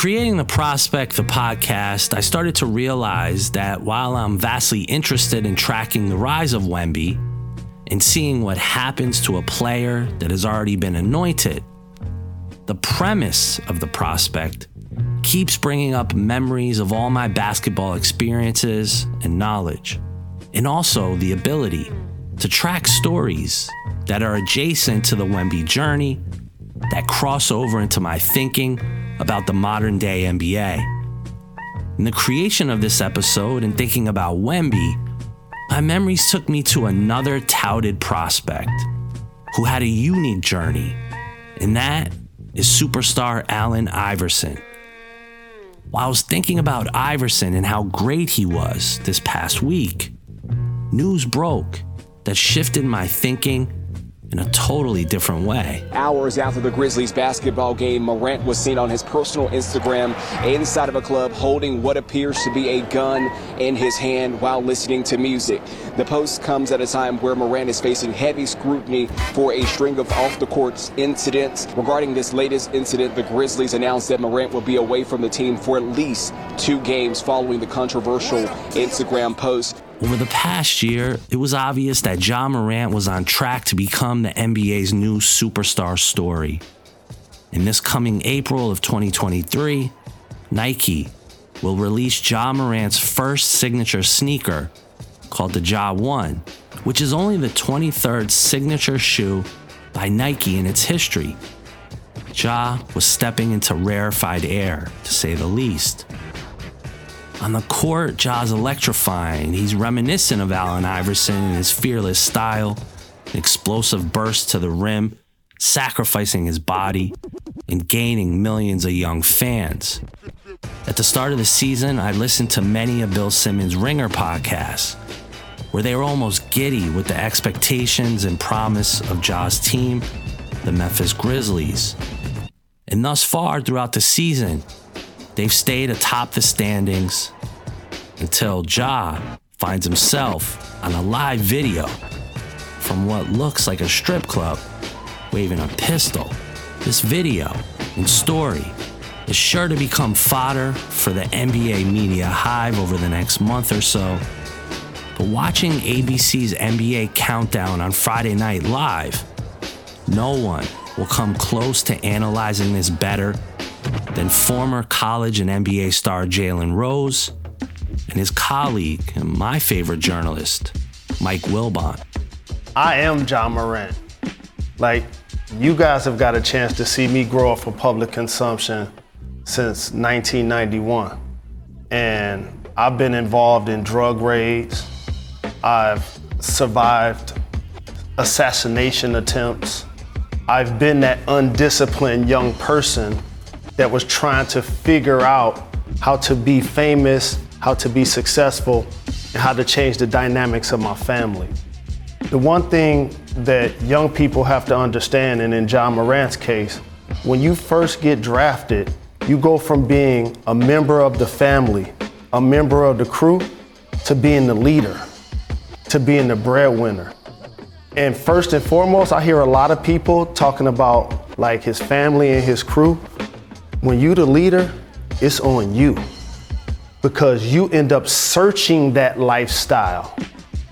creating The Prospect, the podcast, I started to realize that while I'm vastly interested in tracking the rise of Wemby and seeing what happens to a player that has already been anointed, the premise of The Prospect keeps bringing up memories of all my basketball experiences and knowledge, and also the ability to track stories that are adjacent to the Wemby journey that cross over into my thinking about the modern day NBA. In the creation of this episode and thinking about Wemby, my memories took me to another touted prospect who had a unique journey, and that is superstar Allen Iverson. While I was thinking about Iverson and how great he was this past week, news broke that shifted my thinking in a totally different way. Hours after the Grizzlies basketball game, Morant was seen on his personal Instagram inside of a club holding what appears to be a gun in his hand while listening to music. The post comes at a time where Morant is facing heavy scrutiny for a string of off-the-court incidents. Regarding this latest incident, the Grizzlies announced that Morant will be away from the team for at least 2 games following the controversial Instagram post. Over the past year, it was obvious that Ja Morant was on track to become the NBA's new superstar story. In this coming April of 2023, Nike will release Ja Morant's first signature sneaker called the Ja 1, which is only the 23rd signature shoe by Nike in its history. Ja was stepping into rarefied air, to say the least. On the court, Ja's electrifying. He's reminiscent of Allen Iverson in his fearless style, an explosive burst to the rim, sacrificing his body, and gaining millions of young fans. At the start of the season, I listened to many of Bill Simmons' Ringer podcasts, where they were almost giddy with the expectations and promise of Ja's team, the Memphis Grizzlies. And thus far throughout the season, they've stayed atop the standings until Ja finds himself on a live video from what looks like a strip club waving a pistol. This video and story is sure to become fodder for the NBA media hive over the next month or so. But watching ABC's NBA Countdown on Friday Night Live, no one will come close to analyzing this better than former college and NBA star Jalen Rose and his colleague and my favorite journalist, Mike Wilbon. I am Ja Morant. Like, you guys have got a chance to see me grow up for public consumption since 1991. And I've been involved in drug raids. I've survived assassination attempts. I've been that undisciplined young person that was trying to figure out how to be famous, how to be successful, and how to change the dynamics of my family. The one thing that young people have to understand, and in Ja Morant's case, when you first get drafted, you go from being a member of the family, a member of the crew, to being the leader, to being the breadwinner. And first and foremost, I hear a lot of people talking about like his family and his crew. When you the leader, it's on you, because you end up searching that lifestyle.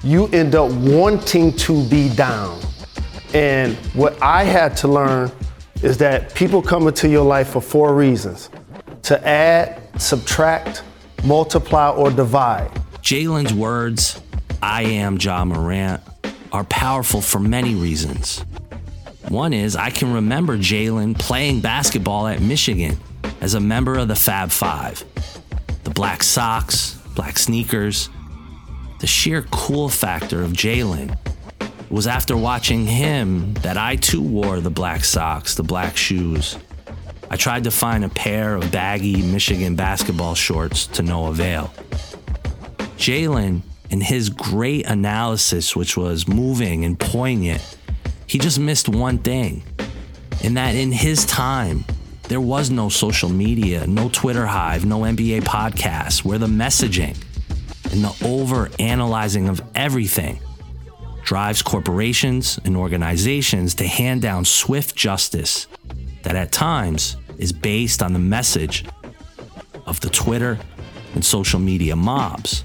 You end up wanting to be down. And what I had to learn is that people come into your life for 4 reasons: to add, subtract, multiply, or divide. Jalen's words, "I am Ja Morant," are powerful for many reasons. One is, I can remember Jalen playing basketball at Michigan as a member of the Fab Five. The black socks, black sneakers, the sheer cool factor of Jalen. It was after watching him that I too wore the black socks, the black shoes. I tried to find a pair of baggy Michigan basketball shorts to no avail. Jalen, in his great analysis, which was moving and poignant, he just missed one thing, and that in his time, there was no social media, no Twitter hive, no NBA podcasts, where the messaging and the over-analyzing of everything drives corporations and organizations to hand down swift justice that at times is based on the message of the Twitter and social media mobs.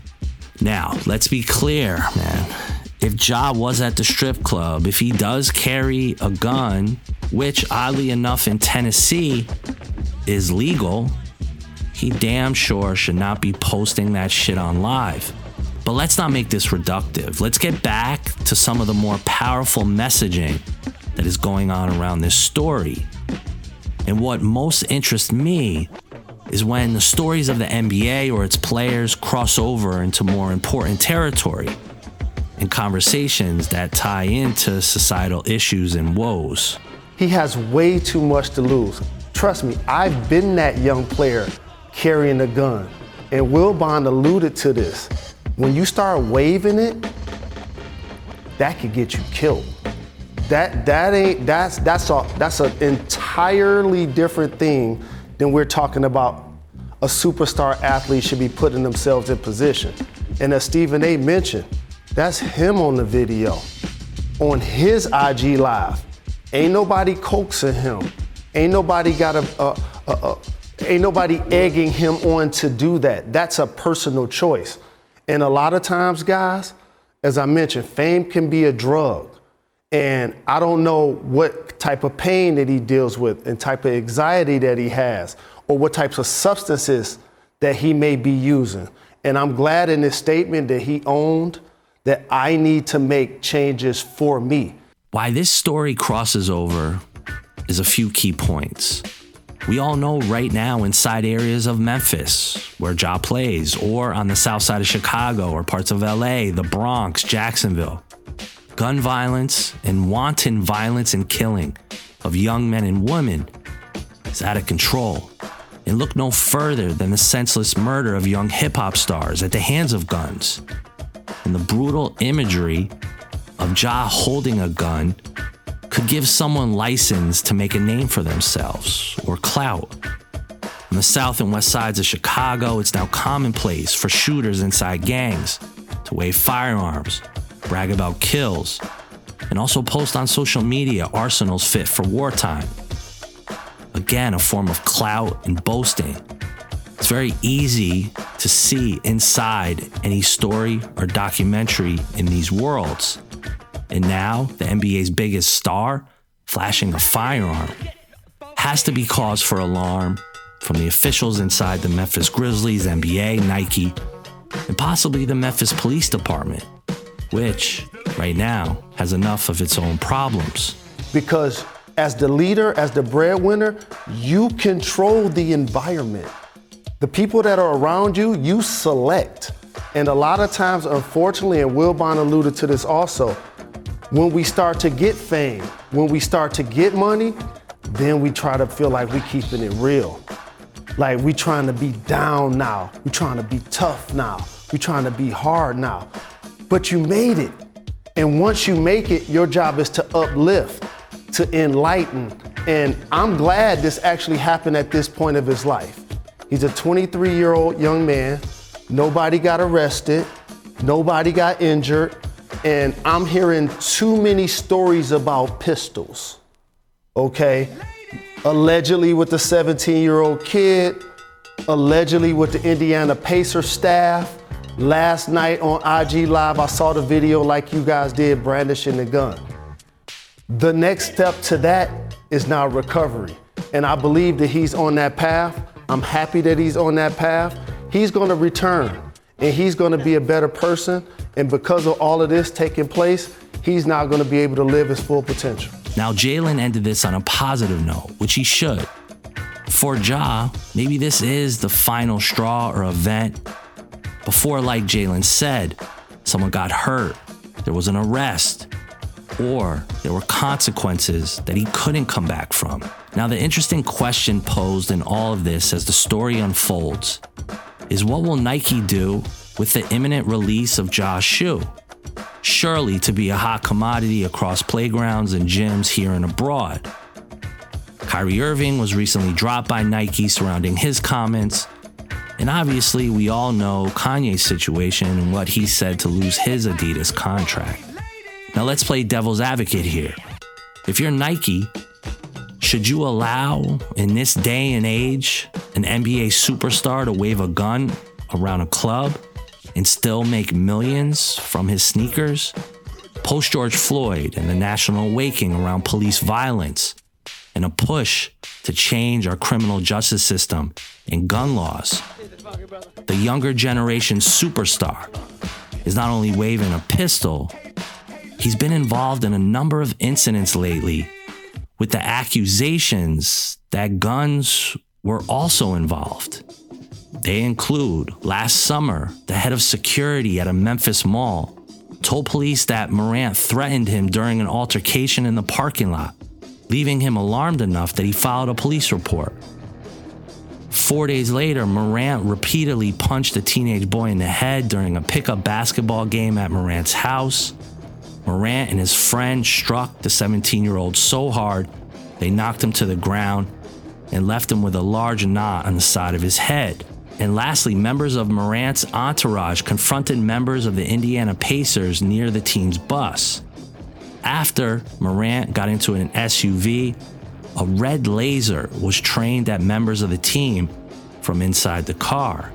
Now, let's be clear, man. If Ja was at the strip club, if he does carry a gun, which oddly enough in Tennessee is legal, he damn sure should not be posting that shit on live. But let's not make this reductive. Let's get back to some of the more powerful messaging that is going on around this story. And what most interests me is when the stories of the NBA or its players cross over into more important territory and conversations that tie into societal issues and woes. He has way too much to lose. Trust me, I've been that young player carrying a gun. And Wilbon alluded to this. When you start waving it, that could get you killed. That's an entirely different thing than we're talking about. A superstar athlete should be putting themselves in position. And as Stephen A. mentioned, that's him on the video, on his IG Live. Ain't nobody coaxing him. Ain't nobody ain't nobody egging him on to do that. That's a personal choice. And a lot of times, guys, as I mentioned, fame can be a drug. And I don't know what type of pain that he deals with and type of anxiety that he has or what types of substances that he may be using. And I'm glad in his statement that he owned that I need to make changes for me. Why this story crosses over is a few key points. We all know right now inside areas of Memphis, where Ja plays, or on the south side of Chicago or parts of LA, the Bronx, Jacksonville, gun violence and wanton violence and killing of young men and women is out of control. And look no further than the senseless murder of young hip-hop stars at the hands of guns and the brutal imagery of Ja holding a gun could give someone license to make a name for themselves or clout. On the south and west sides of Chicago, it's now commonplace for shooters inside gangs to wave firearms, brag about kills, and also post on social media arsenals fit for wartime. Again, a form of clout and boasting. It's very easy to see inside any story or documentary in these worlds. And now, the NBA's biggest star, flashing a firearm, has to be cause for alarm from the officials inside the Memphis Grizzlies, NBA, Nike, and possibly the Memphis Police Department, which, right now, has enough of its own problems. Because as the leader, as the breadwinner, you control the environment. The people that are around you, you select. And a lot of times, unfortunately, and Wilbon alluded to this also, when we start to get fame, when we start to get money, then we try to feel like we keeping it real. Like we trying to be down now. We trying to be tough now. We trying to be hard now. But you made it. And once you make it, your job is to uplift, to enlighten. And I'm glad this actually happened at this point of his life. He's a 23-year-old young man. Nobody got arrested. Nobody got injured. And I'm hearing too many stories about pistols, okay? Allegedly with the 17-year-old kid, allegedly with the Indiana Pacer staff. Last night on IG Live, I saw the video like you guys did, brandishing the gun. The next step to that is now recovery. And I believe that he's on that path. I'm happy that he's on that path. He's gonna return and he's gonna be a better person. And because of all of this taking place, he's not going to be able to live his full potential. Now, Jalen ended this on a positive note, which he should. For Ja, maybe this is the final straw or event. Before, like Jalen said, someone got hurt, there was an arrest, or there were consequences that he couldn't come back from. Now, the interesting question posed in all of this as the story unfolds is what will Nike do with the imminent release of Ja's shoe, surely to be a hot commodity across playgrounds and gyms here and abroad. Kyrie Irving was recently dropped by Nike surrounding his comments, and obviously we all know Kanye's situation and what he said to lose his Adidas contract. Now let's play devil's advocate here. If you're Nike, should you allow, in this day and age, an NBA superstar to wave a gun around a club and still make millions from his sneakers, post-George Floyd and the national awakening around police violence, and a push to change our criminal justice system and gun laws, the younger generation superstar is not only waving a pistol, he's been involved in a number of incidents lately with the accusations that guns were also involved. They include, last summer, the head of security at a Memphis mall told police that Morant threatened him during an altercation in the parking lot, leaving him alarmed enough that he filed a police report. 4 days later, Morant repeatedly punched a teenage boy in the head during a pickup basketball game at Morant's house. Morant and his friend struck the 17-year-old so hard, they knocked him to the ground and left him with a large knot on the side of his head. And lastly, members of Morant's entourage confronted members of the Indiana Pacers near the team's bus. After Morant got into an SUV, a red laser was trained at members of the team from inside the car,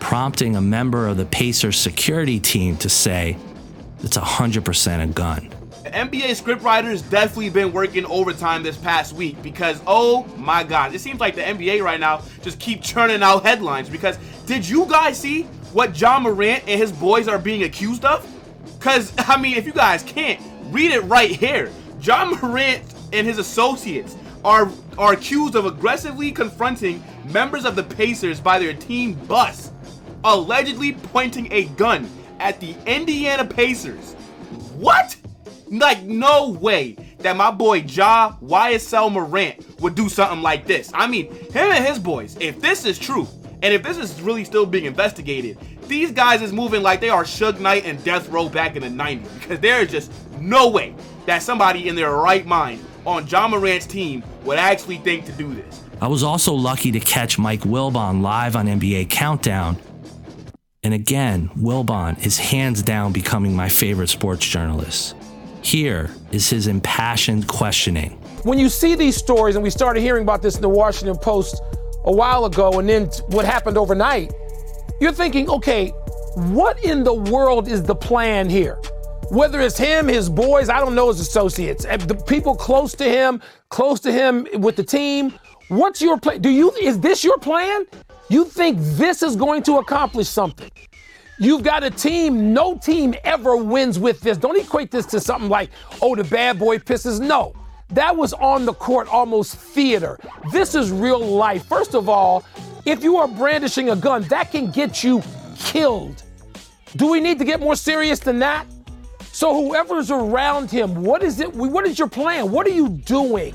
prompting a member of the Pacers security team to say, "It's 100% a gun." The NBA scriptwriters definitely been working overtime this past week because, oh my God, it seems like the NBA right now just keep churning out headlines. Because did you guys see what Ja Morant and his boys are being accused of? Because, I mean, if you guys can't, read it right here. Ja Morant and his associates are accused of aggressively confronting members of the Pacers by their team bus, allegedly pointing a gun at the Indiana Pacers. What? Like, no way that my boy Ja YSL Morant would do something like this. I mean, him and his boys, if this is true, and if this is really still being investigated, these guys is moving like they are Suge Knight and Death Row back in the 90s, because there is just no way that somebody in their right mind on Ja Morant's team would actually think to do this. I was also lucky to catch Mike Wilbon live on NBA Countdown. And again, Wilbon is hands down becoming my favorite sports journalist. Here is his impassioned questioning. When you see these stories, and we started hearing about this in the Washington Post a while ago, and then what happened overnight, you're thinking, okay, what in the world is the plan here? Whether it's him, his boys, I don't know, his associates, the people close to him with the team. What's your plan? Is this your plan? You think this is going to accomplish something? You've got a team. No team ever wins with this. Don't equate this to something like, oh, the bad boy pisses. No, that was on the court, almost theater. This is real life. First of all, if you are brandishing a gun, that can get you killed. Do we need to get more serious than that? So whoever's around him, what is it? What is your plan? What are you doing?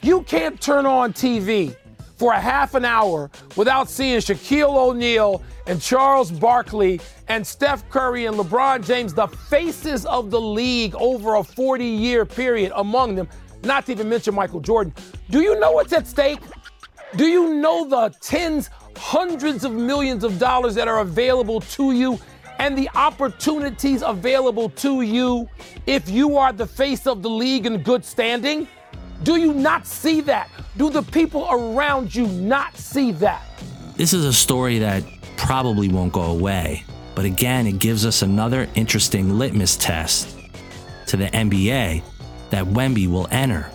You can't turn on TV for a half an hour without seeing Shaquille O'Neal and Charles Barkley and Steph Curry and LeBron James, the faces of the league over a 40-year period among them, not to even mention Michael Jordan. Do you know what's at stake? Do you know the tens, hundreds of millions of dollars that are available to you and the opportunities available to you if you are the face of the league in good standing? Do you not see that? Do the people around you not see that? This is a story that probably won't go away, but again, it gives us another interesting litmus test to the NBA that Wemby will enter.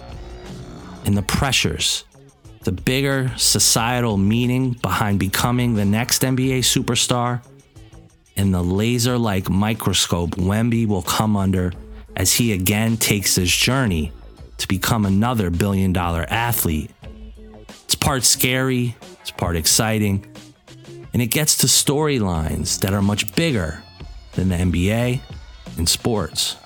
And the pressures, the bigger societal meaning behind becoming the next NBA superstar, and the laser-like microscope Wemby will come under as he again takes his journey to become another billion-dollar athlete. It's part scary, it's part exciting, and it gets to storylines that are much bigger than the NBA and sports.